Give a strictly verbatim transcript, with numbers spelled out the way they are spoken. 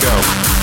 Go.